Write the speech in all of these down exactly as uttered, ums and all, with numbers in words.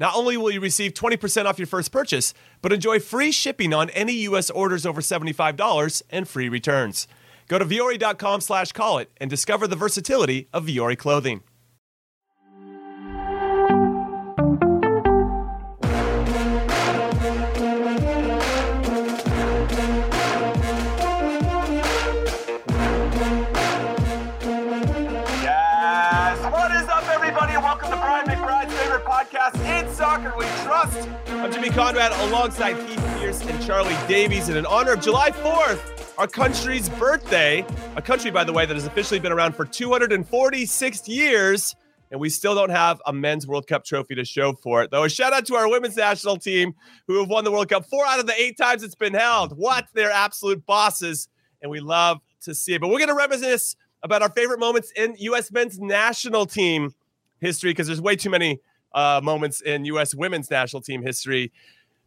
Not only will you receive twenty percent off your first purchase, but enjoy free shipping on any U S orders over seventy-five dollars and free returns. Go to vuori.com slash call it and discover the versatility of Vuori clothing. In Soccer We Trust. I'm Jimmy Conrad alongside Heath Pearce and Charlie Davies. And in honor of July fourth, our country's birthday, a country, by the way, that has officially been around for two hundred forty-six years, and we still don't have a men's World Cup trophy to show for it. Though a shout out to our women's national team who have won the World Cup four out of the eight times it's been held. What? They're absolute bosses, and we love to see it. But we're going to reminisce about our favorite moments in U S men's national team history, because there's way too many Uh, moments in U S women's national team history.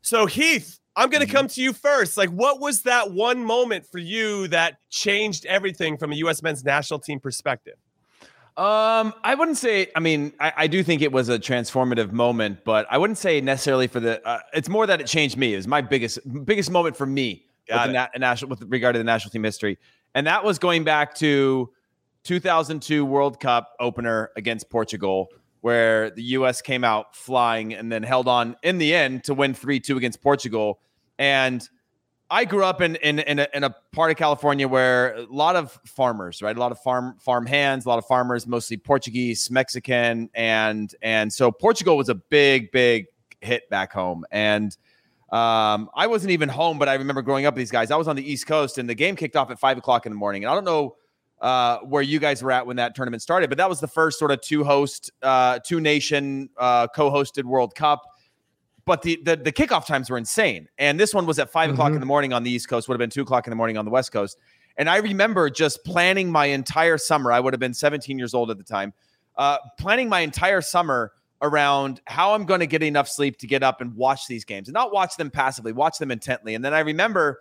So Heath, I'm going to come to you first. Like, what was that one moment for you that changed everything from a U S men's national team perspective? Um, I wouldn't say, I mean, I, I do think it was a transformative moment, but I wouldn't say necessarily for the, uh, it's more that it changed me. It was my biggest, biggest moment for me with, the na- national, with regard to the national team history. And that was going back to two thousand two World Cup opener against Portugal, where the U S came out flying and then held on in the end to win three two against Portugal. And I grew up in in in a, in a part of California where a lot of farmers, right? A lot of farm farm hands, a lot of farmers, mostly Portuguese, Mexican, and and so Portugal was a big, big hit back home. And um, I wasn't even home, but I remember growing up with these guys. I was on the East Coast, and the game kicked off at five o'clock in the morning. And I don't know Uh, where you guys were at when that tournament started, but that was the first sort of two-host, uh, two-nation, uh, co-hosted World Cup. But the, the the kickoff times were insane, and this one was at five mm-hmm. o'clock in the morning on the East Coast. Would have been two o'clock in the morning on the West Coast. And I remember just planning my entire summer. I would have been seventeen years old at the time, uh, planning my entire summer around how I'm going to get enough sleep to get up and watch these games, and not watch them passively, watch them intently. And then I remember,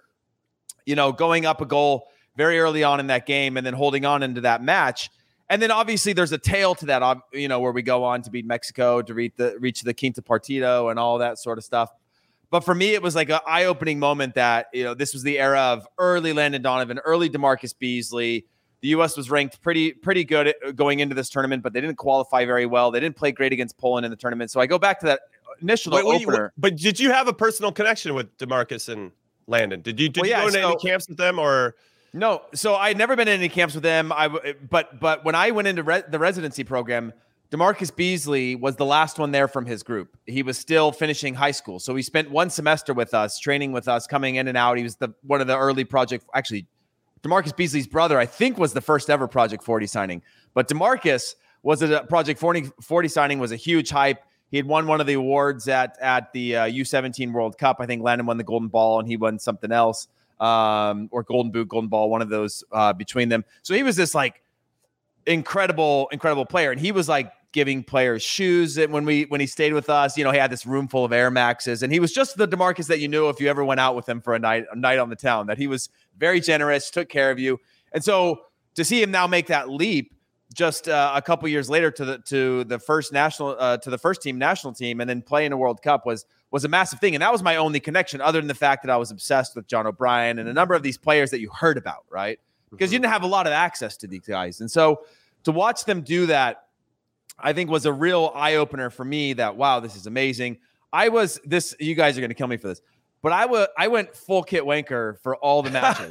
you know, going up a goal very early on in that game and then holding on into that match. And then obviously there's a tail to that, you know, where we go on to beat Mexico, to reach the, reach the Quinta Partido and all that sort of stuff. But for me, it was like an eye-opening moment that, you know, this was the era of early Landon Donovan, early DeMarcus Beasley. The U S was ranked pretty, pretty good at going into this tournament, but they didn't qualify very well. They didn't play great against Poland in the tournament. So I go back to that initial wait, wait, opener. Wait, but did you have a personal connection with DeMarcus and Landon? Did you, did well, you yeah, go into so, any camps with them or... No, so I'd never been in any camps with them. I but but when I went into re- the residency program, DeMarcus Beasley was the last one there from his group. He was still finishing high school, so he spent one semester with us, training with us, coming in and out. He was the one of the early Project. Actually, DeMarcus Beasley's brother, I think, was the first ever Project forty signing. But DeMarcus was a Project forty signing was a huge hype. He had won one of the awards at at the uh, U seventeen World Cup. I think Landon won the Golden Ball, and he won something else. Um, or Golden Boot, Golden Ball, one of those uh, between them. So he was this like incredible, incredible player. And he was like giving players shoes. And when we, when he stayed with us, you know, he had this room full of Air Maxes, and he was just the DeMarcus that you knew if you ever went out with him for a night, a night on the town, that he was very generous, took care of you. And so to see him now make that leap just uh, a couple years later to the, to the first national, uh, to the first team national team, and then play in a World Cup was, was a massive thing. And that was my only connection, other than the fact that I was obsessed with John O'Brien and a number of these players that you heard about, right? Because mm-hmm. you didn't have a lot of access to these guys. And so to watch them do that, I think was a real eye-opener for me that, wow, this is amazing. I was this, you guys are going to kill me for this. But I, w- I went full kit wanker for all the matches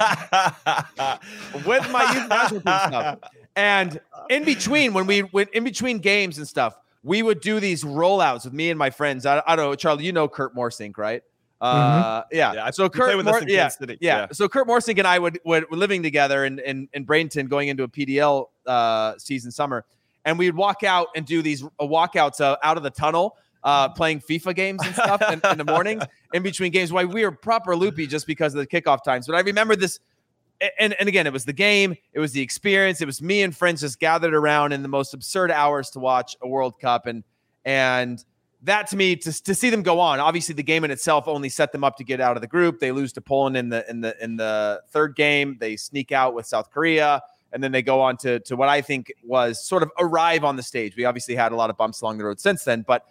with my youth national team stuff. And in between, when we went in between games and stuff, we would do these rollouts with me and my friends. I, I don't know, Charlie, you know Kurt Morsink, right? Uh, mm-hmm. yeah. yeah. So Kurt, with Mor- yeah, yeah. yeah. So Kurt Morsink and I would, would were living together in, in, in Bradenton going into a P D L uh, season summer. And we'd walk out and do these uh, walkouts uh, out of the tunnel. Uh, playing FIFA games and stuff in, in the morning in between games. Why we were proper loopy just because of the kickoff times. But I remember this. And, and again, it was the game. It was the experience. It was me and friends just gathered around in the most absurd hours to watch a World Cup. And, and that to me, to, to see them go on, obviously the game in itself only set them up to get out of the group. They lose to Poland in the, in the, in the third game. They sneak out with South Korea. And then they go on to, to what I think was sort of arrive on the stage. We obviously had a lot of bumps along the road since then, but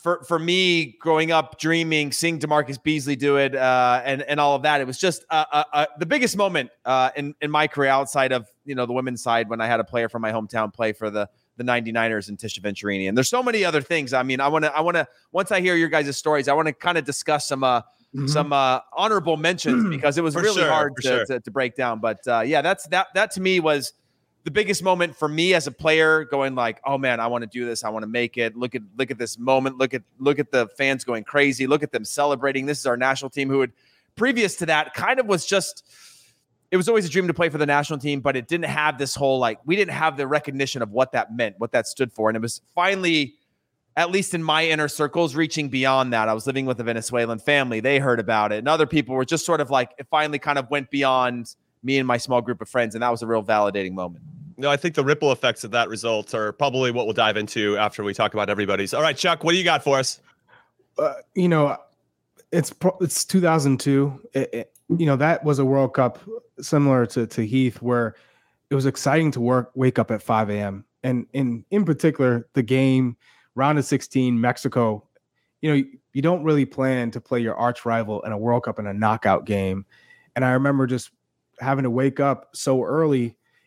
For for me, growing up, dreaming, seeing DeMarcus Beasley do it, uh, and and all of that, it was just uh, uh, uh, the biggest moment uh, in in my career outside of you know the women's side when I had a player from my hometown play for the the ninety-niners and Tisha Venturini. And there's so many other things. I mean, I want to I want to once I hear your guys' stories, I want to kind of discuss some uh, mm-hmm. some uh, honorable mentions because it was for really sure, hard to, sure. to to break down. But uh, yeah, that's that that to me was the biggest moment for me as a player going like, oh man, I want to do this. I want to make it. Look at, look at this moment. Look at, look at the fans going crazy. Look at them celebrating. This is our national team who had previous to that kind of was just, it was always a dream to play for the national team, but it didn't have this whole, like we didn't have the recognition of what that meant, what that stood for. And it was finally, at least in my inner circles, reaching beyond that. I was living with a Venezuelan family. They heard about it. And other people were just sort of like, it finally kind of went beyond me and my small group of friends. And that was a real validating moment. No, I think the ripple effects of that result are probably what we'll dive into after we talk about everybody's. All right, Chuck, what do you got for us? Uh, you know, it's pro- it's two thousand two. It, it, you know, that was a World Cup similar to, to Heath where it was exciting to work, wake up at five a.m. And in, in particular, the game, round of sixteen, Mexico, you know, you, you don't really plan to play your arch rival in a World Cup in a knockout game. And I remember just having to wake up so early,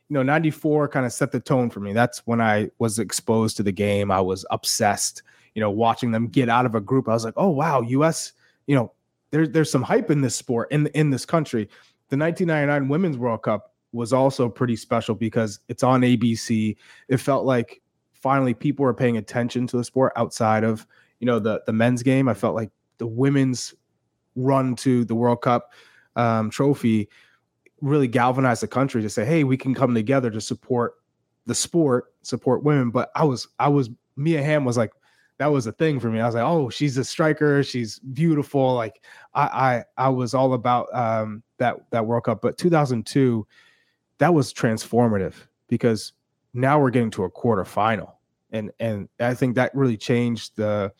you know, ninety-four kind of set the tone for me. That's when I was exposed to the game. I was obsessed, you know, watching them get out of a group. I was like, oh, wow, U S, you know, there, there's some hype in this sport, in, in this country. The nineteen ninety-nine Women's World Cup was also pretty special because it's on A B C. It felt like finally people were paying attention to the sport outside of, you know, the, the men's game. I felt like the women's run to the World Cup um, trophy really galvanize the country to say, hey, we can come together to support the sport, support women. But I was, I was, Mia Hamm was like, that was a thing for me. I was like, oh, she's a striker. She's beautiful. Like I, I, I was all about um, that, that World Cup, but two thousand two, that was transformative because now we're getting to a quarterfinal. And, and I think that really changed the,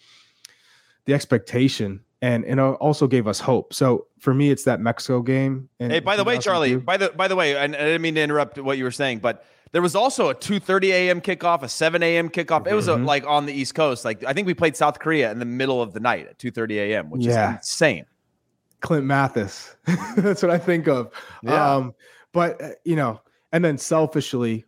the expectation. And and also gave us hope. So for me, it's that Mexico game. And hey, by the way, Charlie, by the by the way, and I didn't mean to interrupt what you were saying, but there was also a two thirty a.m. kickoff, a seven a.m. kickoff. Mm-hmm. It was a, like on the East Coast. Like I think we played South Korea in the middle of the night at two thirty a.m., which yeah. is insane. Clint Mathis. That's what I think of. Yeah. Um, but, you know, and then selfishly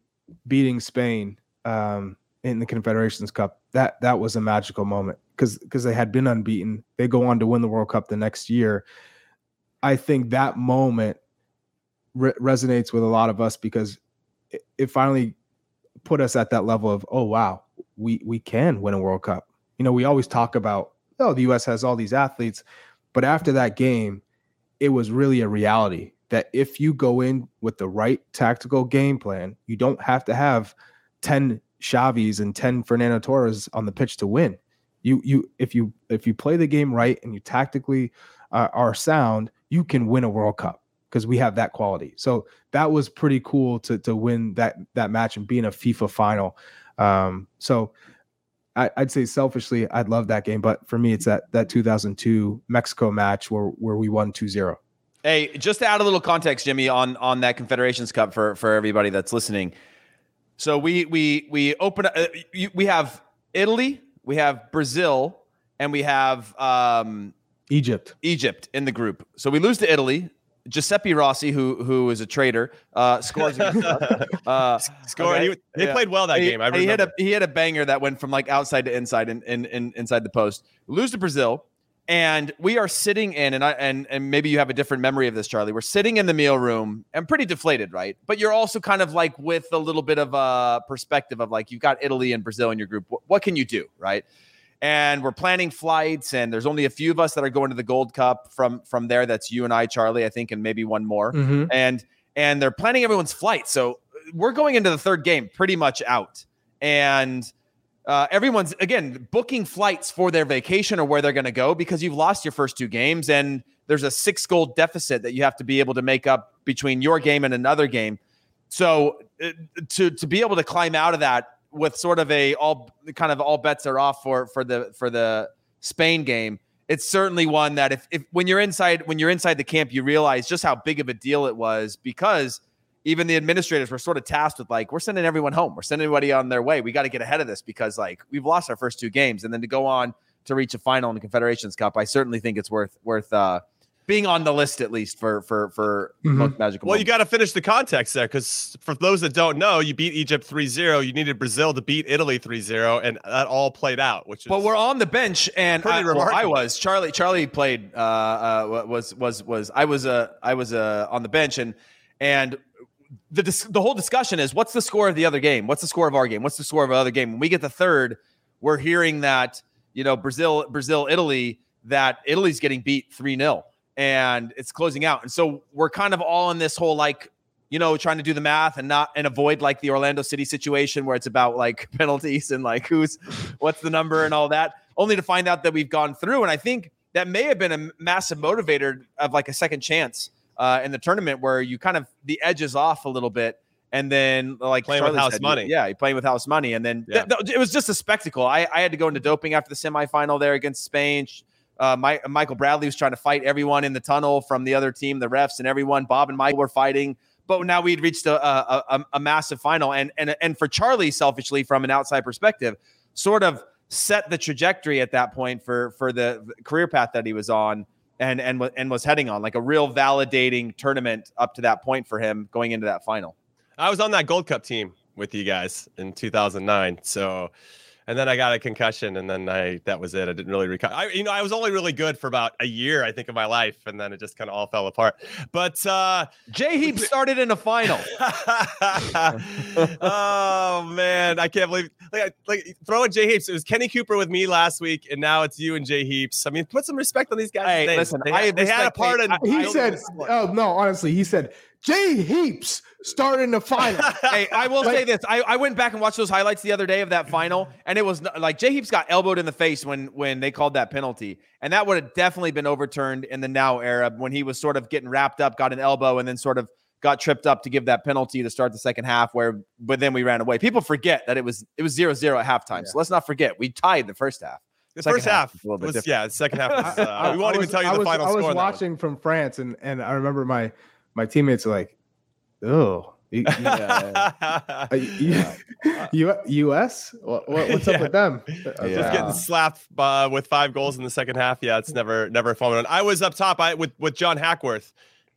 beating Spain um, in the Confederations Cup, that that was a magical moment. Because because they had been unbeaten. They go on to win the World Cup the next year. I think that moment re- resonates with a lot of us because it, it finally put us at that level of, oh, wow, we, we can win a World Cup. You know, we always talk about, oh, the U S has all these athletes. But after that game, it was really a reality that if you go in with the right tactical game plan, you don't have to have ten Xavis and ten Fernando Torres on the pitch to win. You you if you if you play the game right and you tactically uh, are sound, you can win a World Cup because we have that quality. So that was pretty cool to to win that that match and be in a FIFA final. Um, so I, I'd say selfishly, I'd love that game, but for me, it's that that two thousand two Mexico match where where we won two zero. Hey, just to add a little context, Jimmy, on on that Confederations Cup for for everybody that's listening. So we we we open uh, we have Italy. We have Brazil, and we have um, Egypt. Egypt in the group. So we lose to Italy. Giuseppe Rossi, who who is a traitor, uh, scores. uh, Scored. Okay. He, they yeah. played well that he, game. I remember. He had a he had a banger that went from like outside to inside and in, in, in, inside the post. We lose to Brazil. And we are sitting in, and I and and maybe you have a different memory of this, Charlie. We're sitting in the meal room and pretty deflated, right? But you're also kind of like with a little bit of a perspective of like, you've got Italy and Brazil in your group. What, what can you do, right? And we're planning flights, and there's only a few of us that are going to the Gold Cup from from there. That's you and I, Charlie, I think, and maybe one more. Mm-hmm. And and they're planning everyone's flight, so we're going into the third game pretty much out, and. Uh, everyone's, again, booking flights for their vacation or where they're going to go because you've lost your first two games and there's a six goal deficit that you have to be able to make up between your game and another game. So uh, to to be able to climb out of that with sort of a all kind of all bets are off for for the for the Spain game, it's certainly one that if, if when you're inside when you're inside the camp, you realize just how big of a deal it was, because even the administrators were sort of tasked with like, we're sending everyone home. We're sending everybody on their way. We got to get ahead of this because like we've lost our first two games. And then to go on to reach a final in the Confederations Cup, I certainly think it's worth worth uh, being on the list, at least for for for mm-hmm. most magical. Well, moments. You got to finish the context there, because for those that don't know, you beat Egypt three zero. You needed Brazil to beat Italy three zero, and that all played out. Which is but we're on the bench, and pretty I, remarkable. Well, I was Charlie. Charlie played uh, uh, was was was I was uh, I was uh, on the bench, and and. The dis- the whole discussion is, what's the score of the other game? What's the score of our game? What's the score of our other game? When we get the third, we're hearing that, you know, Brazil, Brazil, Italy, that Italy's getting beat three nil and it's closing out. And so we're kind of all in this whole, like, you know, trying to do the math and not, and avoid like the Orlando City situation where it's about like penalties and like who's, what's the number and all that, only to find out that we've gone through. And I think that may have been a massive motivator of like a second chance. Uh, in the tournament where you kind of the edge is off a little bit, and then like playing Charlie with house said, money. Yeah, you're playing with house money. And then yeah. th- th- it was just a spectacle. I, I had to go into doping after the semifinal there against Spain. Uh, my, Michael Bradley was trying to fight everyone in the tunnel from the other team, the refs and everyone. Bob and Michael were fighting. But now we'd reached a, a, a, a massive final. And, and, and for Charlie, selfishly, from an outside perspective, sort of set the trajectory at that point for, for the career path that he was on. And and and was heading on, like a real validating tournament up to that point for him going into that final. I was on that Gold Cup team with you guys in two thousand nine. So, and then I got a concussion, and then I that was it. I didn't really recover. I, you know, I was only really good for about a year, I think, of my life, and then it just kind of all fell apart. But uh, Jay Heaps started in a final. Oh man, I can't believe like like throwing Jay Heaps. It was Kenny Cooper with me last week, and now it's you and Jay Heaps. I mean, put some respect on these guys. Hey, they, listen, they, I they had a part in. He said, "Oh no, honestly," he said. Jay Heaps starting the final. Hey, I will like, say this. I, I went back and watched those highlights the other day of that final, and it was like Jay Heaps got elbowed in the face when when they called that penalty, and that would have definitely been overturned in the now era when he was sort of getting wrapped up, got an elbow, and then sort of got tripped up to give that penalty to start the second half, where but then we ran away. People forget that it was it was zero zero at halftime, yeah. So let's not forget. We tied the first half. The second first half, half was, was different. Yeah, the second half was, uh, we won't was, even tell you the was, final score. I was score watching from France, and, and I remember my – my teammates are like, oh, yeah. U- U.S.? What, what's yeah. up with them? Yeah. Just getting slapped uh, with five goals in the second half. Yeah, it's never never fun. I was up top I, with, with John Hackworth.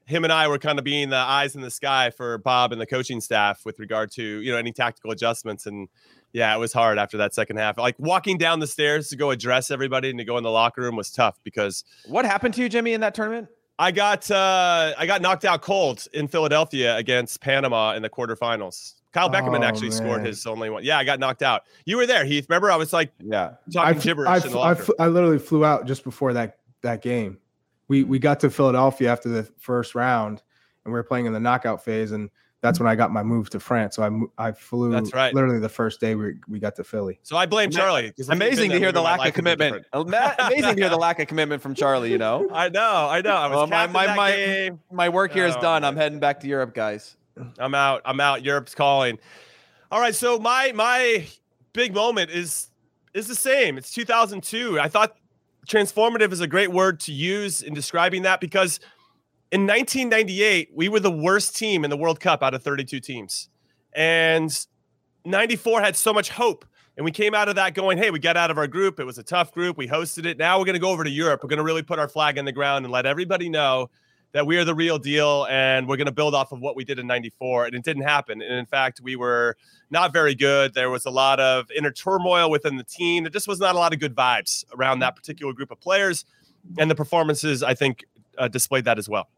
Him and I were kind of being the eyes in the sky for Bob and the coaching staff with regard to, you know, any tactical adjustments. And, yeah, it was hard after that second half. Like, walking down the stairs to go address everybody and to go in the locker room was tough because – What happened to you, Jimmy, in that tournament? I got uh, I got knocked out cold in Philadelphia against Panama in the quarterfinals. Kyle Beckerman oh, actually man. scored his only one. Yeah, I got knocked out. You were there, Heath. Remember, I was like, yeah, talking I, gibberish I, in the locker. I, I literally flew out just before that that game. We we got to Philadelphia after the first round, and we were playing in the knockout phase, and that's when I got my move to France. So I I flew. That's right. Literally the first day we we got to Philly. So I blame Charlie. Amazing to hear the lack of commitment. Amazing to hear the lack of commitment from Charlie. You know. I know. I know. I was well, my my my, game. my work here oh, is done. I'm heading back to Europe, guys. I'm out. I'm out. Europe's calling. All right. So my my big moment is is the same. It's two thousand two. I thought transformative is a great word to use in describing that because. In nineteen ninety-eight, we were the worst team in the World Cup out of thirty-two teams. And ninety-four had so much hope. And we came out of that going, hey, we got out of our group. It was a tough group. We hosted it. Now we're going to go over to Europe. We're going to really put our flag in the ground and let everybody know that we are the real deal. And we're going to build off of what we did in ninety-four. And it didn't happen. And in fact, we were not very good. There was a lot of inner turmoil within the team. There just was not a lot of good vibes around that particular group of players. and the performances, I think, uh, displayed that as well.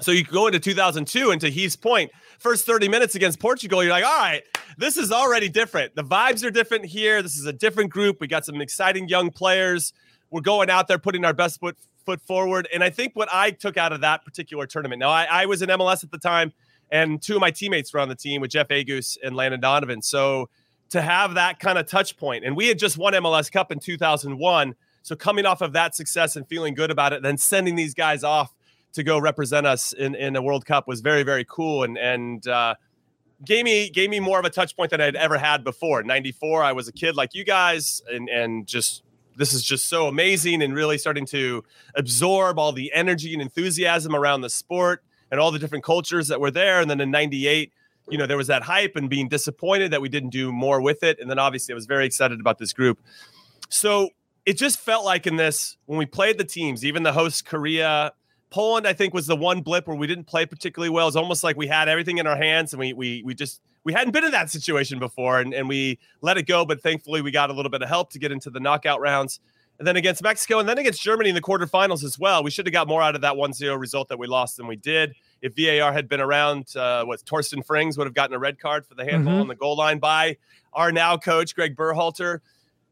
So you go into two thousand two, and to Heath's point, first thirty minutes against Portugal, you're like, all right, this is already different. The vibes are different here. This is a different group. We got some exciting young players. We're going out there putting our best foot foot forward. And I think what I took out of that particular tournament, now I, I was in M L S at the time, and two of my teammates were on the team with Jeff Agus and Landon Donovan. So to have that kind of touch point, and we had just won M L S Cup in two thousand one. So coming off of that success and feeling good about it, then sending these guys off to go represent us in, in a World Cup was very, very cool. And, and uh, gave me, gave me more of a touch point than I'd ever had before. ninety-four, I was a kid like you guys, and, and just, this is just so amazing, and really starting to absorb all the energy and enthusiasm around the sport and all the different cultures that were there. And then in ninety-eight, you know, there was that hype and being disappointed that we didn't do more with it. And then obviously I was very excited about this group. So it just felt like in this, when we played the teams, even the hosts, Korea, Poland, I think was the one blip where we didn't play particularly well. It's almost like we had everything in our hands, and we we we just we hadn't been in that situation before, and, and we let it go. But thankfully, we got a little bit of help to get into the knockout rounds, and then against Mexico, and then against Germany in the quarterfinals as well. We should have got more out of that one zero result that we lost than we did. If V A R had been around, uh, what Torsten Frings would have gotten a red card for the handball mm-hmm. on the goal line by our now coach Greg Berhalter.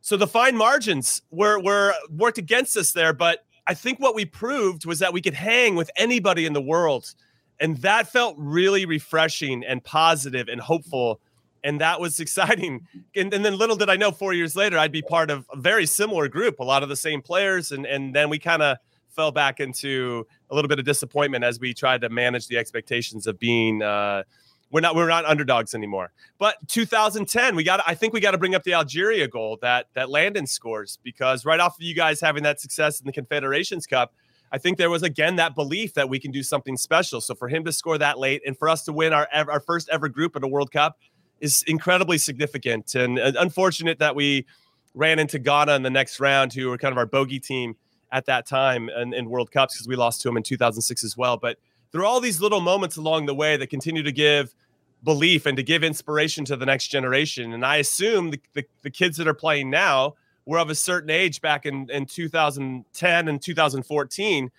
So the fine margins were were worked against us there, but I think what we proved was that we could hang with anybody in the world. And that felt really refreshing and positive and hopeful. And that was exciting. And, and then little did I know, four years later, I'd be part of a very similar group, a lot of the same players. And, and then we kind of fell back into a little bit of disappointment as we tried to manage the expectations of being, uh, we're not, we're not underdogs anymore. But two thousand ten, we got, I think we got to bring up the Algeria goal that, that Landon scores, because right off of you guys having that success in the Confederations Cup, I think there was, again, that belief that we can do something special. So for him to score that late and for us to win our, our first ever group at a World Cup is incredibly significant, and uh, unfortunate that we ran into Ghana in the next round, who were kind of our bogey team at that time in, in World Cups, because we lost to them in two thousand six as well. But there are all these little moments along the way that continue to give belief and to give inspiration to the next generation. And I assume the, the, the kids that are playing now were of a certain age back in, in two thousand ten and two thousand fourteen,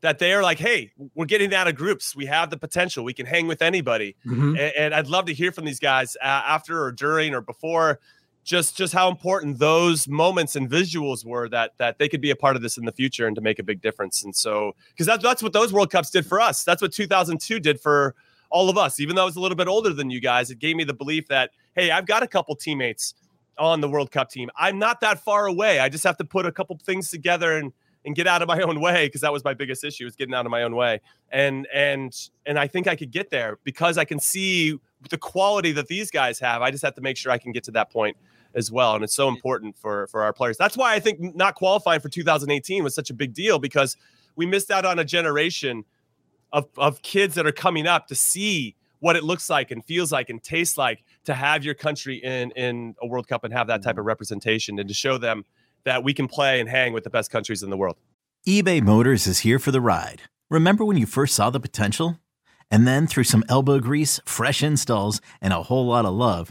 that they are like, hey, we're getting out of groups. We have the potential. We can hang with anybody. Mm-hmm. And, and I'd love to hear from these guys uh, after or during or before, just, just how important those moments and visuals were, that, that they could be a part of this in the future and to make a big difference. And so, because that's, that's what those World Cups did for us. That's what two thousand two did for all of us. Even though I was a little bit older than you guys, it gave me the belief that, hey, I've got a couple teammates on the World Cup team. I'm not that far away. I just have to put a couple things together and, and get out of my own way, because that was my biggest issue, was getting out of my own way. And and and I think I could get there because I can see the quality that these guys have. I just have to make sure I can get to that point as well. And it's so important for, for our players. That's why I think not qualifying for two thousand eighteen was such a big deal, because we missed out on a generation Of, of kids that are coming up to see what it looks like and feels like and tastes like to have your country in, in a World Cup and have that type of representation, and to show them that we can play and hang with the best countries in the world. eBay Motors is here for the ride. Remember when you first saw the potential? And then through some elbow grease, fresh installs, and a whole lot of love,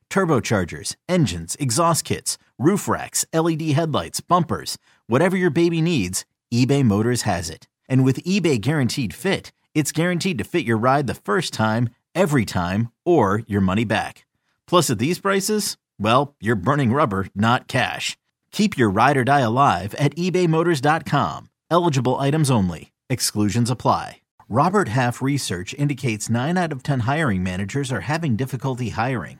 turbochargers, engines, exhaust kits, roof racks, L E D headlights, bumpers, whatever your baby needs, eBay Motors has it. And with eBay Guaranteed Fit, it's guaranteed to fit your ride the first time, every time, or your money back. Plus, at these prices, well, you're burning rubber, not cash. Keep your ride or die alive at ebay motors dot com. Eligible items only. Exclusions apply. Robert Half research indicates nine out of ten hiring managers are having difficulty hiring.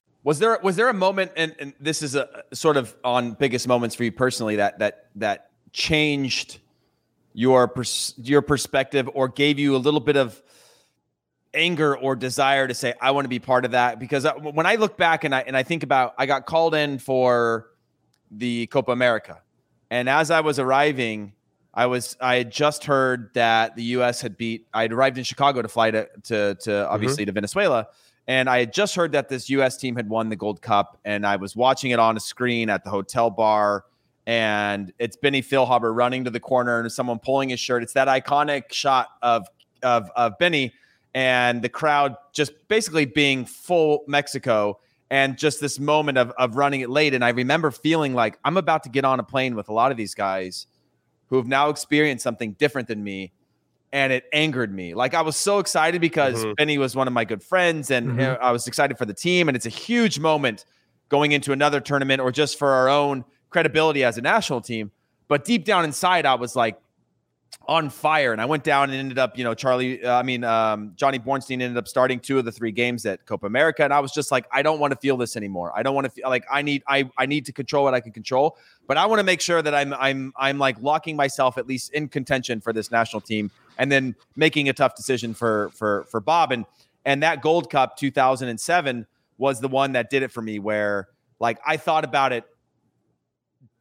Was there was there a moment, and, and this is a sort of on biggest moments for you personally, that that that changed your pers your perspective or gave you a little bit of anger or desire to say, I want to be part of that? Because when I look back and I and I think about, I got called in for the Copa America, and as I was arriving, I was I had just heard that the U S had beat. I had arrived in Chicago to fly to to, to obviously mm-hmm. to Venezuela. And I had just heard that this U S team had won the Gold Cup, and I was watching it on a screen at the hotel bar, and it's Benny Feilhaber running to the corner and someone pulling his shirt. It's that iconic shot of, of, of Benny and the crowd just basically being full Mexico, and just this moment of, of running it late. And I remember feeling like, I'm about to get on a plane with a lot of these guys who have now experienced something different than me. And it angered me. Like, I was so excited because mm-hmm. Benny was one of my good friends, and mm-hmm. I was excited for the team. And it's a huge moment going into another tournament, or just for our own credibility as a national team. But deep down inside, I was like on fire. And I went down and ended up, you know, Charlie, uh, I mean, um, Johnny Bornstein ended up starting two of the three games at Copa America. And I was just like, I don't want to feel this anymore. I don't want to feel like I need, I, I need to control what I can control, but I want to make sure that I'm, I'm, I'm like locking myself at least in contention for this national team. And then making a tough decision for for for Bob. And and that Gold Cup two thousand seven was the one that did it for me, where like I thought about it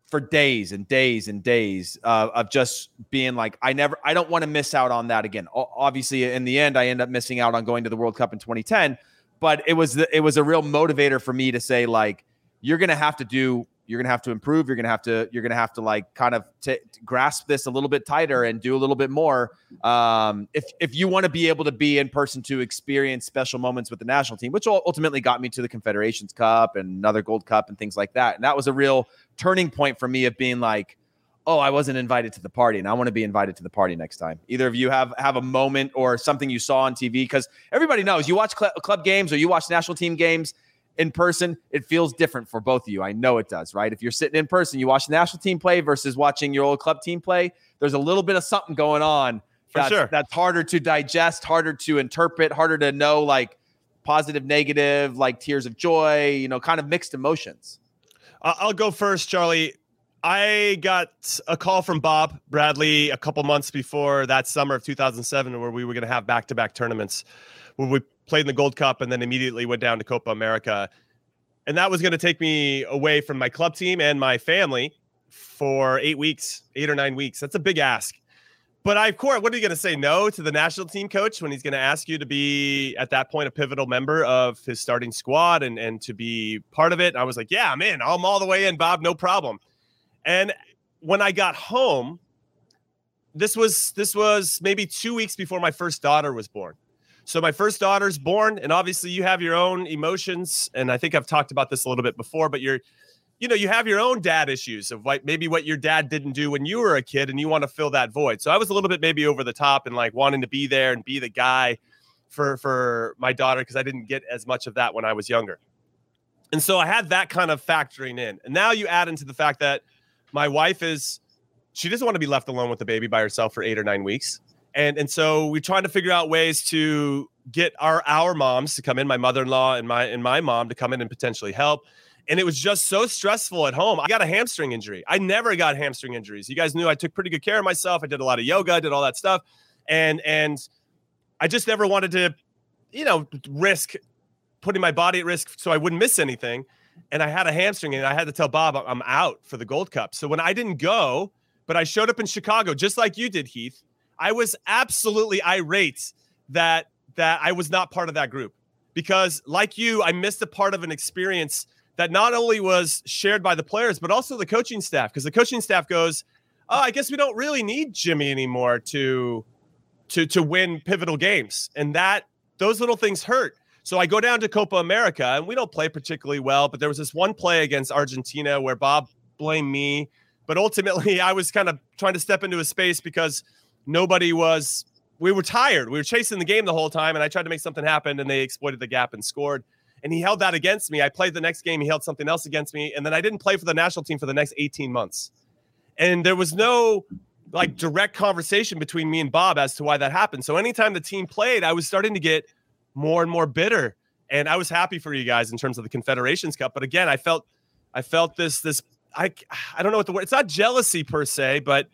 for days and days and days uh, of just being like, I never I don't want to miss out on that again. O obviously, in the end, I end up missing out on going to the World Cup in twenty ten. But it was the, it was a real motivator for me to say, like, you're going to have to do. You're going to have to improve. You're going to have to, you're going to have to like kind of t grasp this a little bit tighter and do a little bit more. Um, if, if you want to be able to be in person to experience special moments with the national team, which ultimately got me to the Confederations Cup and another Gold Cup and things like that. And that was a real turning point for me of being like, oh, I wasn't invited to the party, and I want to be invited to the party next time. Either of you have, have a moment or something you saw on T V, because everybody knows you watch cl club games or you watch national team games in person, it feels different for both of you. I know it does, right? If you're sitting in person, you watch the national team play versus watching your old club team play, there's a little bit of something going on. For that's, sure. That's harder to digest, harder to interpret, harder to know, like positive, negative, like tears of joy, you know, kind of mixed emotions. I'll go first, Charlie. I got a call from Bob Bradley a couple months before that summer of two thousand seven, where we were going to have back-to-back tournaments, where we played in the Gold Cup and then immediately went down to Copa America. And that was going to take me away from my club team and my family for eight weeks, eight or nine weeks. That's a big ask. But I, of course, what are you going to say no to the national team coach when he's going to ask you to be, at that point, a pivotal member of his starting squad and, and to be part of it? I was like, yeah, I'm in. I'm all the way in, Bob. No problem. And when I got home, this was this was maybe two weeks before my first daughter was born. So my first daughter's born, and obviously you have your own emotions. And I think I've talked about this a little bit before, but you're, you know, you have your own dad issues of like maybe what your dad didn't do when you were a kid, and you want to fill that void. So I was a little bit maybe over the top and like wanting to be there and be the guy for, for my daughter, because I didn't get as much of that when I was younger. And so I had that kind of factoring in. And now you add into the fact that my wife is, she doesn't want to be left alone with the baby by herself for eight or nine weeks. And and so we're trying to figure out ways to get our our moms to come in, my mother-in-law and my and my mom to come in and potentially help. And it was just so stressful at home. I got a hamstring injury. I never got hamstring injuries. You guys knew I took pretty good care of myself. I did a lot of yoga, I did all that stuff. And and I just never wanted to, you know, risk putting my body at risk so I wouldn't miss anything. And I had a hamstring, and I had to tell Bob I'm out for the Gold Cup. So when I didn't go, but I showed up in Chicago just like you did, Heath, I was absolutely irate that that I was not part of that group, because like you, I missed a part of an experience that not only was shared by the players, but also the coaching staff, because the coaching staff goes, oh, I guess we don't really need Jimmy anymore to to to win pivotal games. And that those little things hurt. So I go down to Copa America, and we don't play particularly well, but there was this one play against Argentina where Bob blamed me. But ultimately, I was kind of trying to step into a space because nobody was, we were tired. We were chasing the game the whole time, and I tried to make something happen, and they exploited the gap and scored. And he held that against me. I played the next game. He held something else against me. And then I didn't play for the national team for the next eighteen months. And there was no like direct conversation between me and Bob as to why that happened. So anytime the team played, I was starting to get more and more bitter And I was happy for you guys in terms of the Confederations Cup. But again, I felt I felt this this I I don't know what the word. It's not jealousy per se, but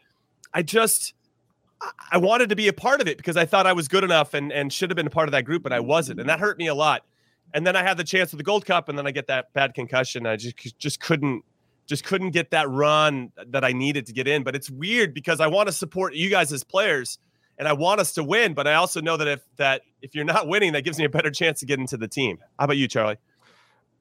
I just I wanted to be a part of it because I thought I was good enough and and should have been a part of that group, but I wasn't, and that hurt me a lot. And then I had the chance with the Gold Cup, and then I get that bad concussion. I just just couldn't just couldn't get that run that I needed to get in. But it's weird because I want to support you guys as players, and I want us to win. But I also know that if that if you're not winning, that gives me a better chance to get into the team. How about you, Charlie?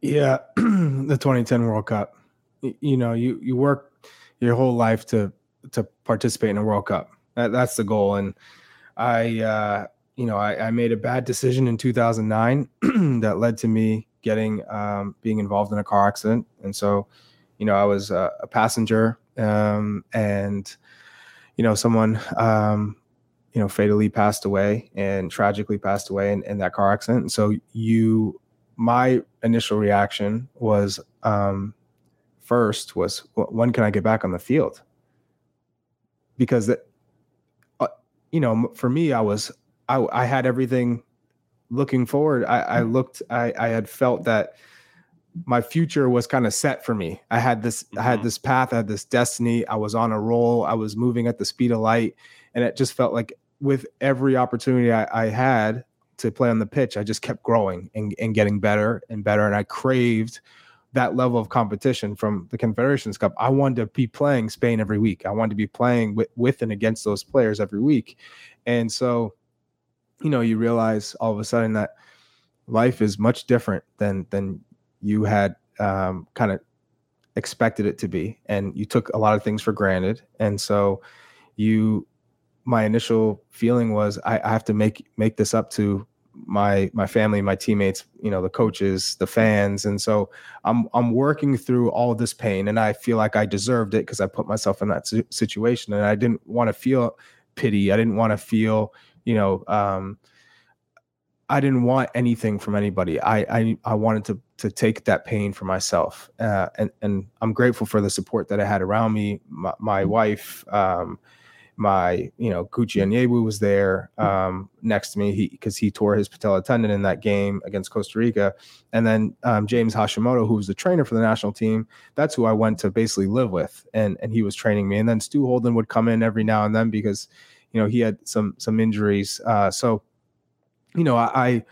Yeah, the twenty ten World Cup. You know, you you work your whole life to to participate in a World Cup. That, that's the goal. And I, uh, you know, I, I made a bad decision in two thousand nine that led to me getting, um, being involved in a car accident. And so, you know, I was uh, a passenger, um, and, you know, someone, um, you know, fatally passed away and tragically passed away in, in that car accident. And so you, my initial reaction was, um, first was, when can I get back on the field? Because that, you know, for me, I was, I, I had everything looking forward. I, I looked, I, I had felt that my future was kind of set for me. I had this, I had this path, I had this destiny. I was on a roll. I was moving at the speed of light. And it just felt like with every opportunity I, I had to play on the pitch, I just kept growing and, and getting better and better. And I craved that level of competition from the Confederations Cup. I wanted to be playing Spain every week. I wanted to be playing with, with and against those players every week. And so, you know, you realize all of a sudden that life is much different than than you had um, kind of expected it to be. And you took a lot of things for granted. And so you, my initial feeling was, I, I have to make make this up to my my family, my teammates, you know, the coaches, the fans. And so I'm I'm working through all this pain, and I feel like I deserved it because I put myself in that su- situation, and I didn't want to feel pity. I didn't want to feel, you know, um, I didn't want anything from anybody. I I, I wanted to to take that pain for myself, uh, and and I'm grateful for the support that I had around me. My, my wife, um, my, you know, Gooch Onyewu was there um, next to me he because he tore his patella tendon in that game against Costa Rica. And then um, James Hashimoto, who was the trainer for the national team, that's who I went to basically live with. And and he was training me. And then Stu Holden would come in every now and then because, you know, he had some some injuries. Uh, so, you know, I, I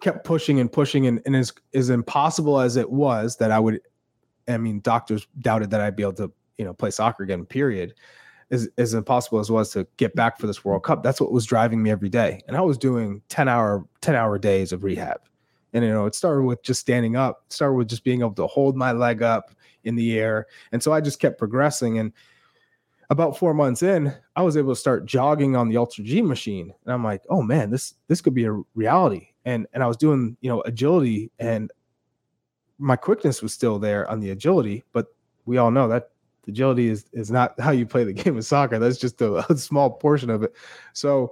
kept pushing and pushing. And, and as, as impossible as it was that I would, I mean, doctors doubted that I'd be able to, you know, play soccer again, period. As, as impossible as it was to get back for this World Cup, that's what was driving me every day. And I was doing ten hour days of rehab. And, you know, it started with just standing up, it started with just being able to hold my leg up in the air. And so I just kept progressing. And about four months in, I was able to start jogging on the Ultra G machine. And I'm like, oh man, this, this could be a reality. And, and I was doing, you know, agility, and my quickness was still there on the agility, but we all know that agility is, is not how you play the game of soccer. That's just a, a small portion of it. So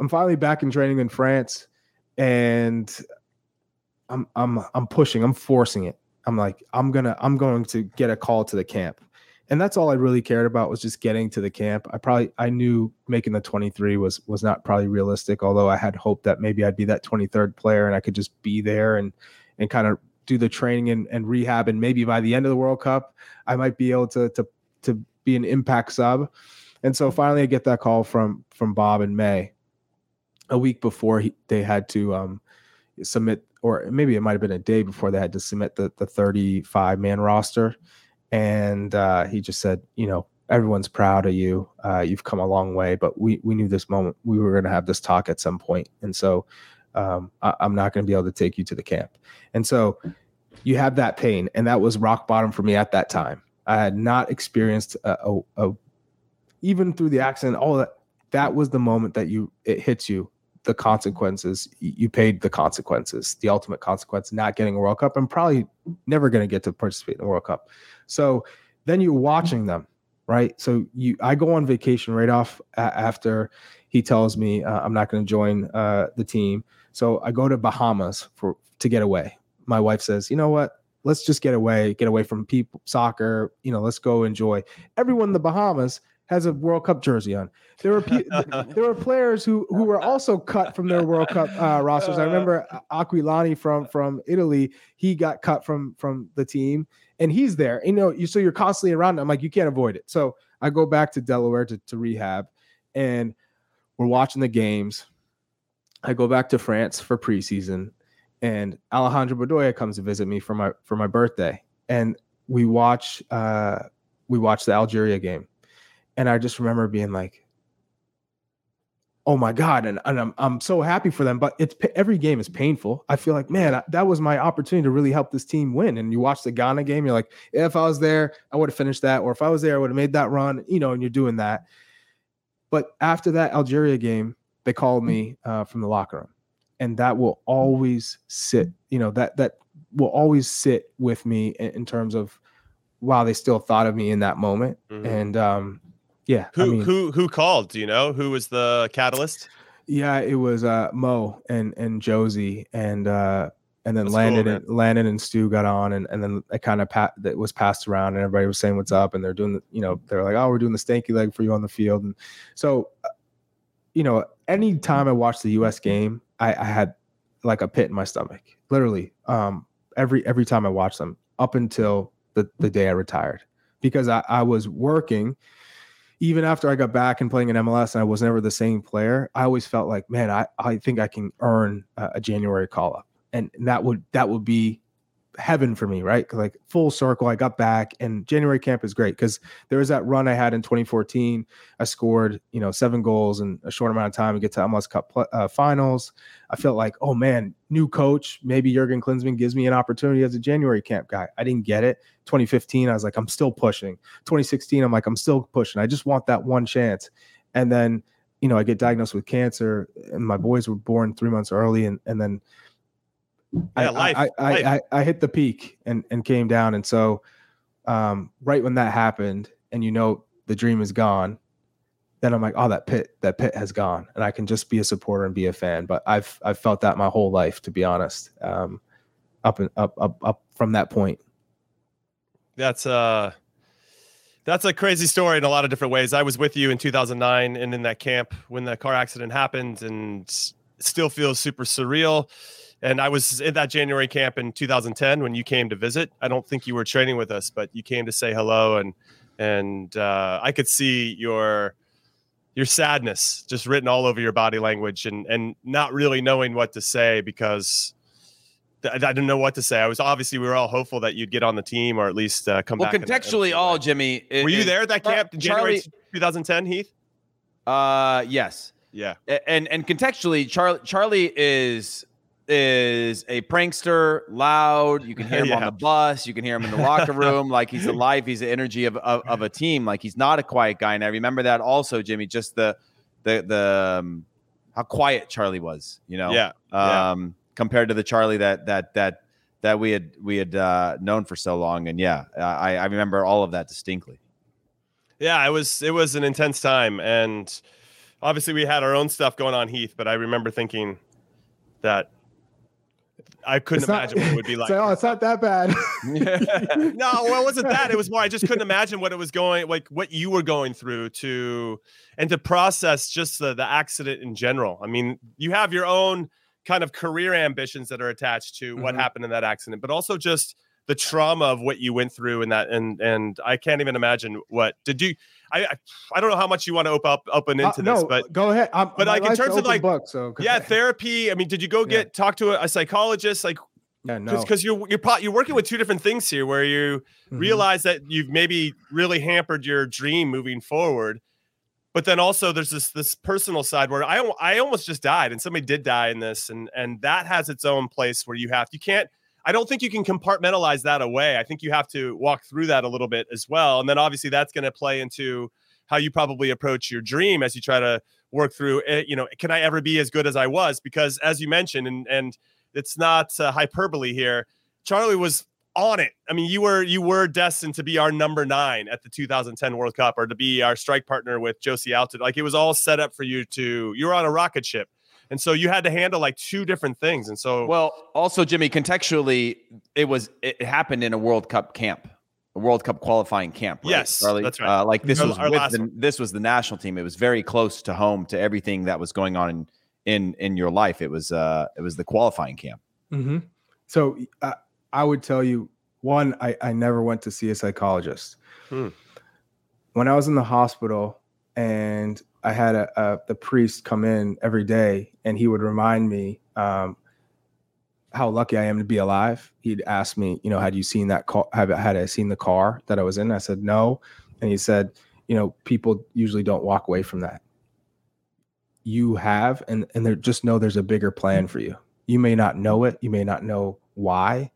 I'm finally back in training in France, and I'm I'm I'm pushing, I'm forcing it. I'm like, I'm gonna, I'm going to get a call to the camp. And that's all I really cared about, was just getting to the camp. I probably I knew making the twenty-three was was not probably realistic, although I had hoped that maybe I'd be that twenty-third player and I could just be there and and kind of do the training and, and rehab, and maybe by the end of the World Cup, I might be able to to to be an impact sub. And so finally, I get that call from from Bob in May, a week before he, they had to um, submit, or maybe it might have been a day before they had to submit the the thirty-five man roster. And uh, he just said, you know, everyone's proud of you. Uh, you've come a long way, but we we knew this moment we were going to have this talk at some point, and so. Um, I, I'm not going to be able to take you to the camp. And so you have that pain, and that was rock bottom for me at that time. I had not experienced a, a, a even through the accident, all that, that was the moment that you, it hits you, the consequences. You paid the consequences, the ultimate consequence, not getting a World Cup and probably never going to get to participate in the World Cup. So then you're watching them, right? So you, I go on vacation right off a, after he tells me uh, I'm not going to join uh, the team. So I go to Bahamas for to get away. My wife says, you know what? Let's just get away, get away from people, soccer. You know, let's go enjoy. Everyone in the Bahamas has a World Cup jersey on. There were pe- there were players who, who were also cut from their World Cup uh, rosters. I remember Aquilani from from Italy. He got cut from from the team, and he's there. You know, you so you're constantly around. I'm like, you can't avoid it. So I go back to Delaware to, to rehab, and we're watching the games. I go back to France for preseason, and Alejandro Bedoya comes to visit me for my for my birthday, and we watch uh, we watch the Algeria game. And I just remember being like, oh my God. And, and I'm, I'm so happy for them, but it's every game is painful. I feel like, man, I, that was my opportunity to really help this team win. And you watch the Ghana game, you're like, if I was there, I would have finished that. Or if I was there, I would have made that run, you know, and you're doing that. But after that Algeria game, they called me uh, from the locker room, and that will always sit, you know, that, that will always sit with me in, in terms of, wow, they still thought of me in that moment. Mm-hmm. And, um, yeah. Who I mean, who who called? Do you know who was the catalyst? Yeah, it was uh, Mo and and Josie and uh, and then That's Landon cool, and Landon and Stu got on, and, and then it kind of pa- that was passed around, and everybody was saying what's up, and they're doing the, you know, they're like, oh, we're doing the stanky leg for you on the field, and so you know, any time I watched the U S game, I, I had like a pit in my stomach, literally. Um, every every time I watched them up until the the day I retired, because I, I was working. Even after I got back and playing in M L S and I was never the same player, I always felt like, man, I, I think I can earn a, a January call up. And that would, that would be heaven for me. Right. Like full circle. I got back, and January camp is great. Cause there was that run I had in twenty fourteen. I scored, you know, seven goals in a short amount of time and get to M L S Cup pl- uh, finals. I felt like, oh man, new coach, maybe Jurgen Klinsmann gives me an opportunity as a January camp guy. I didn't get it. twenty fifteen, I was like, I'm still pushing. twenty sixteen, I'm like, I'm still pushing. I just want that one chance. And then, you know, I get diagnosed with cancer, and my boys were born three months early. And, and then I, yeah, life, I, I, life. I, I, I hit the peak and, and came down. And so um, right when that happened, and you know, the dream is gone, then I'm like, oh, that pit, that pit has gone, and I can just be a supporter and be a fan. But I've, I've felt that my whole life, to be honest, um, up and up, up, up from that point. That's uh that's a crazy story in a lot of different ways. I was with you in two thousand nine and in that camp when the car accident happened, and it still feels super surreal. And I was in that January camp in two thousand ten when you came to visit. I don't think you were training with us, but you came to say hello, and, and uh, I could see your, your sadness just written all over your body language, and, and not really knowing what to say, because I didn't know what to say. I was obviously, we were all hopeful that you'd get on the team, or at least uh, come well, back. Well, contextually, and, and, all Jimmy, it, were you it, there at that camp in January twenty ten, Heath? Uh, yes. Yeah. And and contextually, Charlie Charlie is is a prankster, loud. You can hear him yeah. on the bus. You can hear him in the locker room. Like, he's alive. He's the energy of, of of a team. Like, he's not a quiet guy. And I remember that also, Jimmy. Just the the the um, how quiet Charlie was. You know. Yeah. Um. Yeah. Compared to the Charlie that that that that we had we had uh, known for so long, and yeah, I, I remember all of that distinctly. Yeah, it was it was an intense time, and obviously we had our own stuff going on, Heath. But I remember thinking that I couldn't it's imagine not, what it would be like. It's like, oh, it's not that bad. No, well, it wasn't that. It was more I just couldn't imagine what it was going like, what you were going through to, and to process just the the accident in general. I mean, you have your own kind of career ambitions that are attached to what mm-hmm. happened in that accident, but also just the trauma of what you went through in that. And, and I can't even imagine what did you, I, I don't know how much you want to open up, open into uh, no, this, but go ahead. I'm, but like in terms of like, book, so yeah, ahead. Therapy. I mean, did you go get, yeah. talk to a, a psychologist? Like, yeah, no. cause you're, you're, you're working with two different things here where you mm-hmm. realize that you've maybe really hampered your dream moving forward. But then also there's this this personal side where I I almost just died, and somebody did die in this, and and that has its own place where you have you can't I don't think you can compartmentalize that away. I think you have to walk through that a little bit as well, and then obviously that's going to play into how you probably approach your dream as you try to work through it. You know, can I ever be as good as I was? Because as you mentioned, and and it's not uh, hyperbole here, Charlie was on it. I mean, you were you were destined to be our number nine at the two thousand ten World Cup, or to be our strike partner with Josie Altidore. Like, it was all set up for you to. You were on a rocket ship, and so you had to handle like two different things. And so, well, also Jimmy, contextually, it was it happened in a World Cup camp. World Cup qualifying camp, right? Yes, Charlie? That's right. Uh, like this our, was our with the, this was the national team. It was very close to home to everything that was going on in in, in your life. It was uh, it was the qualifying camp. Mm-hmm. So uh, I would tell you one. I, I never went to see a psychologist. Hmm. When I was in the hospital, and I had a, a the priest come in every day, and he would remind me um, how lucky I am to be alive. He'd ask me, you know, had you seen that car? Have had I seen the car that I was in? I said, no. And he said, you know, people usually don't walk away from that. You have, and, and they just know there's a bigger plan for you. You may not know it. You may not know why.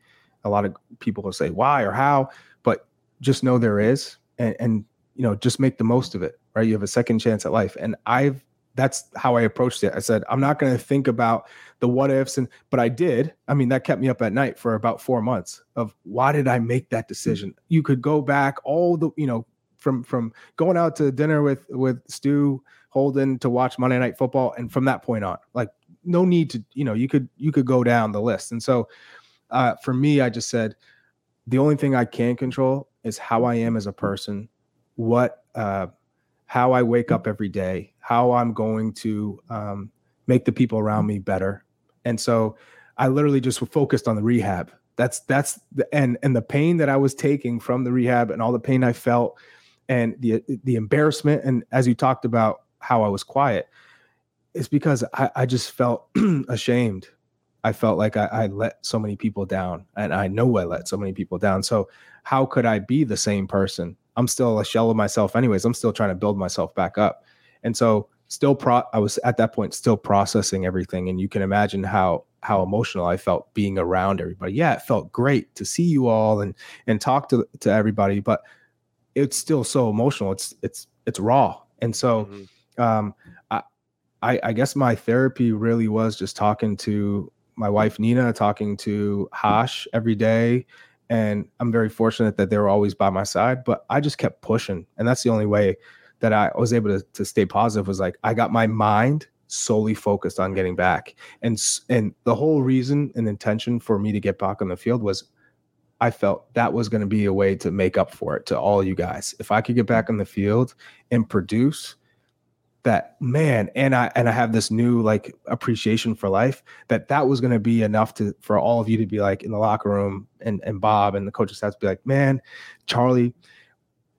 A lot of people will say why or how, but just know there is, and, and, you know, just make the most of it, right? You have a second chance at life. And I've, that's how I approached it. I said, I'm not going to think about the what ifs. And, but I did. I mean, that kept me up at night for about four months of why did I make that decision? You could go back all the, you know, from, from going out to dinner with, with Stu Holden to watch Monday Night Football. And from that point on, like no need to, you know, you could, you could go down the list. And so uh, for me, I just said, the only thing I can control is how I am as a person, what, uh, how I wake up every day, how I'm going to um, make the people around me better. And so I literally just focused on the rehab. That's, that's the, and, and the pain that I was taking from the rehab and all the pain I felt and the, the embarrassment. And as you talked about how I was quiet, it's because I, I just felt ashamed. I felt like I, I let so many people down, and I know I let so many people down. So how could I be the same person? I'm still a shell of myself anyways. I'm still trying to build myself back up. And so still pro I was at that point still processing everything. And you can imagine how, how emotional I felt being around everybody. Yeah. It felt great to see you all and, and talk to, to everybody, but it's still so emotional. It's, it's, it's raw. And so, mm-hmm. um, I, I, I guess my therapy really was just talking to my wife, Nina, talking to Hash every day. And I'm very fortunate that they were always by my side, but I just kept pushing. And that's the only way that I was able to, to stay positive was like, I got my mind solely focused on getting back. And, and the whole reason and intention for me to get back on the field was I felt that was going to be a way to make up for it to all you guys. If I could get back on the field and produce that, man, and I, and I have this new like appreciation for life that that was going to be enough to, for all of you to be like in the locker room and, and Bob and the coaching staff to be like, man, Charlie,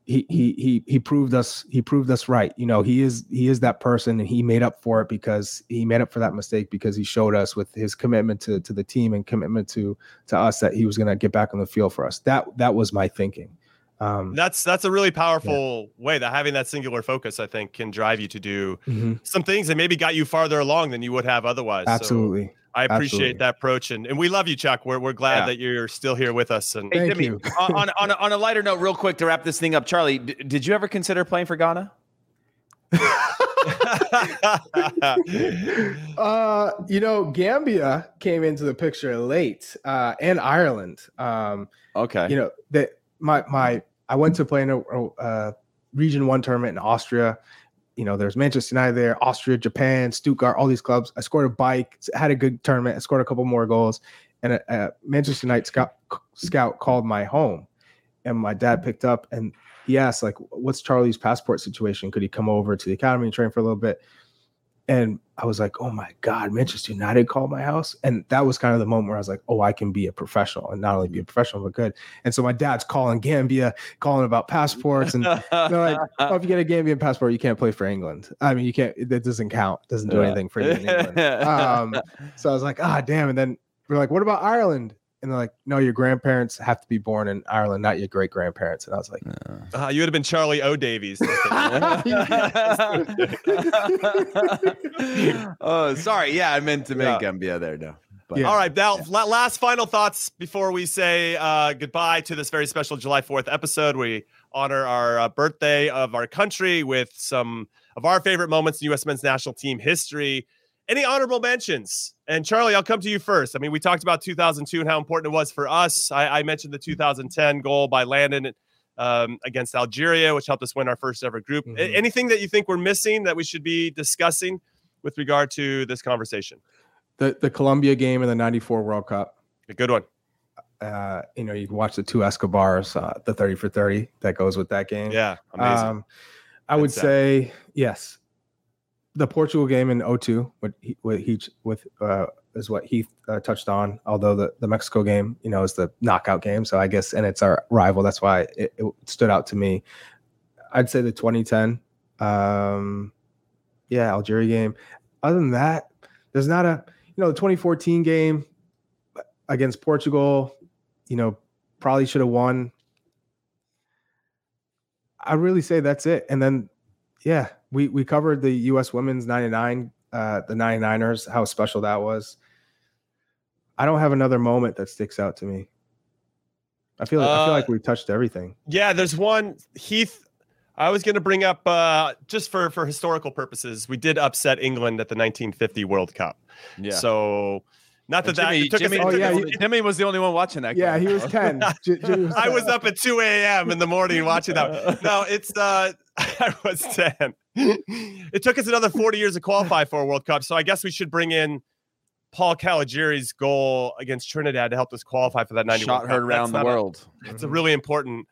he, he, he, he proved us, he proved us right. You know, he is, he is that person, and he made up for it because he made up for that mistake because he showed us with his commitment to, to the team and commitment to, to us that he was going to get back on the field for us. That, that was my thinking. Um, that's that's a really powerful yeah. way that having that singular focus, I think, can drive you to do mm-hmm. some things that maybe got you farther along than you would have otherwise. Absolutely. So I appreciate Absolutely. that approach. And, and we love you, Chuck. We're we're glad yeah. that you're still here with us. And hey, Jimmy, on, on, on, a, on a lighter note, real quick to wrap this thing up, Charlie, d- did you ever consider playing for Ghana? uh, you know, Gambia came into the picture late uh, and Ireland. Um, okay. You know, that. My my, I went to play in a, a Region One tournament in Austria. You know, there's Manchester United there, Austria, Japan, Stuttgart, all these clubs. I scored a bike, had a good tournament, I scored a couple more goals, and a, a Manchester United scout, scout called my home, and my dad picked up and he asked like, "What's Charlie's passport situation? Could he come over to the academy and train for a little bit?" And I was like, oh my God, Manchester United called my house. And that was kind of the moment where I was like, oh, I can be a professional and not only be a professional, but good. And so my dad's calling Gambia, calling about passports. And they're like, oh, if you get a Gambian passport, you can't play for England. I mean, you can't, that doesn't count. Doesn't do yeah. anything for you in England. Um, so I was like, ah, damn. And then we're like, what about Ireland? And they're like, no, your grandparents have to be born in Ireland, not your great grandparents. And I was like, no. uh, you would have been Charlie O. Davies. oh, sorry. Yeah, I meant to make yeah. Gambia there, no. But, yeah. All right, now, yeah. last final thoughts before we say uh, goodbye to this very special July fourth episode. We honor our uh, birthday of our country with some of our favorite moments in U S men's national team history. Any honorable mentions? And Charlie, I'll come to you first. I mean, we talked about two thousand two and how important it was for us. I, I mentioned the two thousand ten goal by Landon um, against Algeria, which helped us win our first ever group. Mm-hmm. A- anything that you think we're missing that we should be discussing with regard to this conversation? The the Colombia game in the ninety-four World Cup. A good one. Uh, you know, you can watch the two Escobars, uh, the thirty for thirty that goes with that game. Yeah, amazing. Um, I That's would sad. say, yes, the Portugal game in oh two with, with, Heath, with uh, is what Heath uh, touched on, although the, the Mexico game, you know, is the knockout game. So I guess, and it's our rival. That's why it, it stood out to me. I'd say the twenty ten, um, yeah, Algeria game. Other than that, there's not a, you know, the twenty fourteen game against Portugal, you know, probably should have won. I really say that's it. And then, yeah, we, we covered the U S women's ninety-nine, uh, the ninety-niners, how special that was. I don't have another moment that sticks out to me. I feel like, uh, I feel like we've touched everything. Yeah, there's one, Heath. I was going to bring up, uh, just for, for historical purposes, we did upset England at the nineteen fifty World Cup. Yeah. So... Not that Jimmy, that it took Jimmy, us, it oh, took yeah, us, he, Jimmy was the only one watching that. Yeah, game. He was ten. J- Jimmy was ten. I was up at two a.m. in the morning watching that. No, it's uh, I was ten. It took us another forty years to qualify for a World Cup, so I guess we should bring in Paul Caligieri's goal against Trinidad to help us qualify for that ninety. Shot heard around the world. A, it's mm-hmm. a really important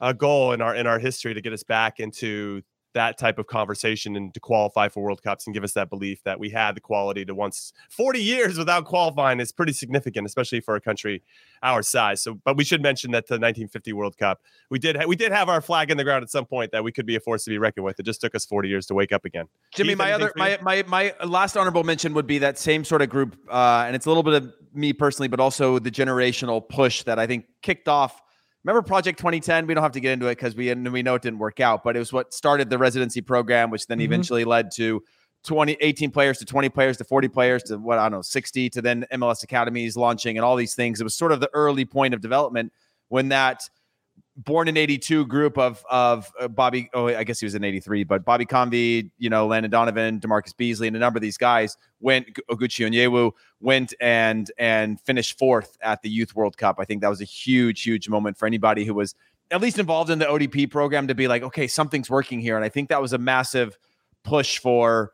uh, goal in our in our history to get us back into that type of conversation and to qualify for World Cups and give us that belief that we had the quality to once forty years without qualifying is pretty significant, especially for a country our size. So, but we should mention that the nineteen fifty World Cup, we did, ha- we did have our flag in the ground at some point that we could be a force to be reckoned with. It just took us forty years to wake up again. Jimmy, Keith, my other, my, my, my last honorable mention would be that same sort of group. Uh, and it's a little bit of me personally, but also the generational push that I think kicked off. Remember Project twenty ten? We don't have to get into it because we we know it didn't work out, but it was what started the residency program, which then mm-hmm. eventually led to twenty, eighteen players to twenty players to forty players to what, I don't know, sixty to then M L S academies launching and all these things. It was sort of the early point of development when that born in eighty-two group of, of Bobby, oh, I guess he was in eighty-three, but Bobby Convey, you know, Landon Donovan, DeMarcus Beasley, and a number of these guys went, Gooch Onyewu went and and finished fourth at the Youth World Cup. I think that was a huge, huge moment for anybody who was at least involved in the O D P program to be like, okay, something's working here. And I think that was a massive push for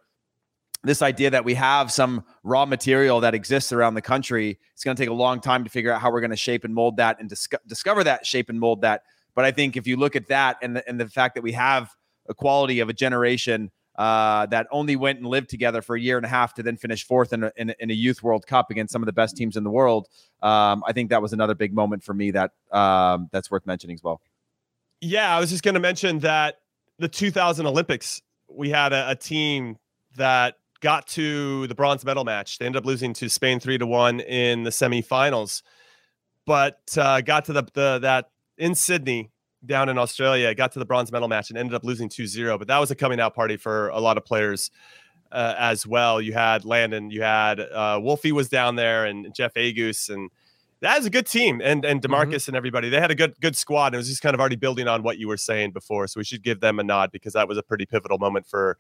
this idea that we have some raw material that exists around the country. It's going to take a long time to figure out how we're going to shape and mold that and dis- discover that, shape and mold that. But I think if you look at that and the, and the fact that we have a quality of a generation uh, that only went and lived together for a year and a half to then finish fourth in a, in a, in a Youth World Cup against some of the best teams in the world, um, I think that was another big moment for me that um, that's worth mentioning as well. Yeah, I was just going to mention that the two thousand Olympics, we had a, a team that got to the bronze medal match. They ended up losing to Spain three to one in the semifinals, but uh, got to the, the that. in Sydney down in Australia, got to the bronze medal match and ended up losing two zero. But that was a coming out party for a lot of players uh, as well. You had Landon, you had uh, Wolfie was down there and Jeff Agus, and that was a good team. And and DeMarcus mm-hmm. and everybody, they had a good good squad. And it was just kind of already building on what you were saying before. So we should give them a nod because that was a pretty pivotal moment for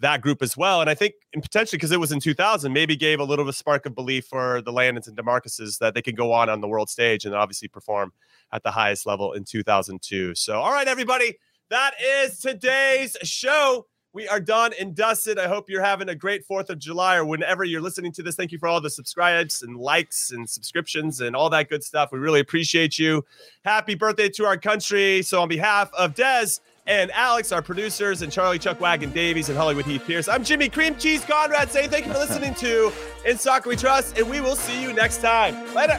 that group as well. And I think, and potentially because it was in two thousand, maybe gave a little bit of spark of belief for the Landons and DeMarcuses that they could go on on the world stage and obviously perform at the highest level in two thousand two. So, all right, everybody, that is today's show. We are done and dusted. I hope you're having a great fourth of July or whenever you're listening to this. Thank you for all the subscribes and likes and subscriptions and all that good stuff. We really appreciate you. Happy birthday to our country. So on behalf of Dez and Alex, our producers, and Charlie Chuck Wagon Davies and Hollywood Heath Pearce, I'm Jimmy Cream Cheese Conrad saying thank you for listening to In Soccer We Trust, and we will see you next time. Later.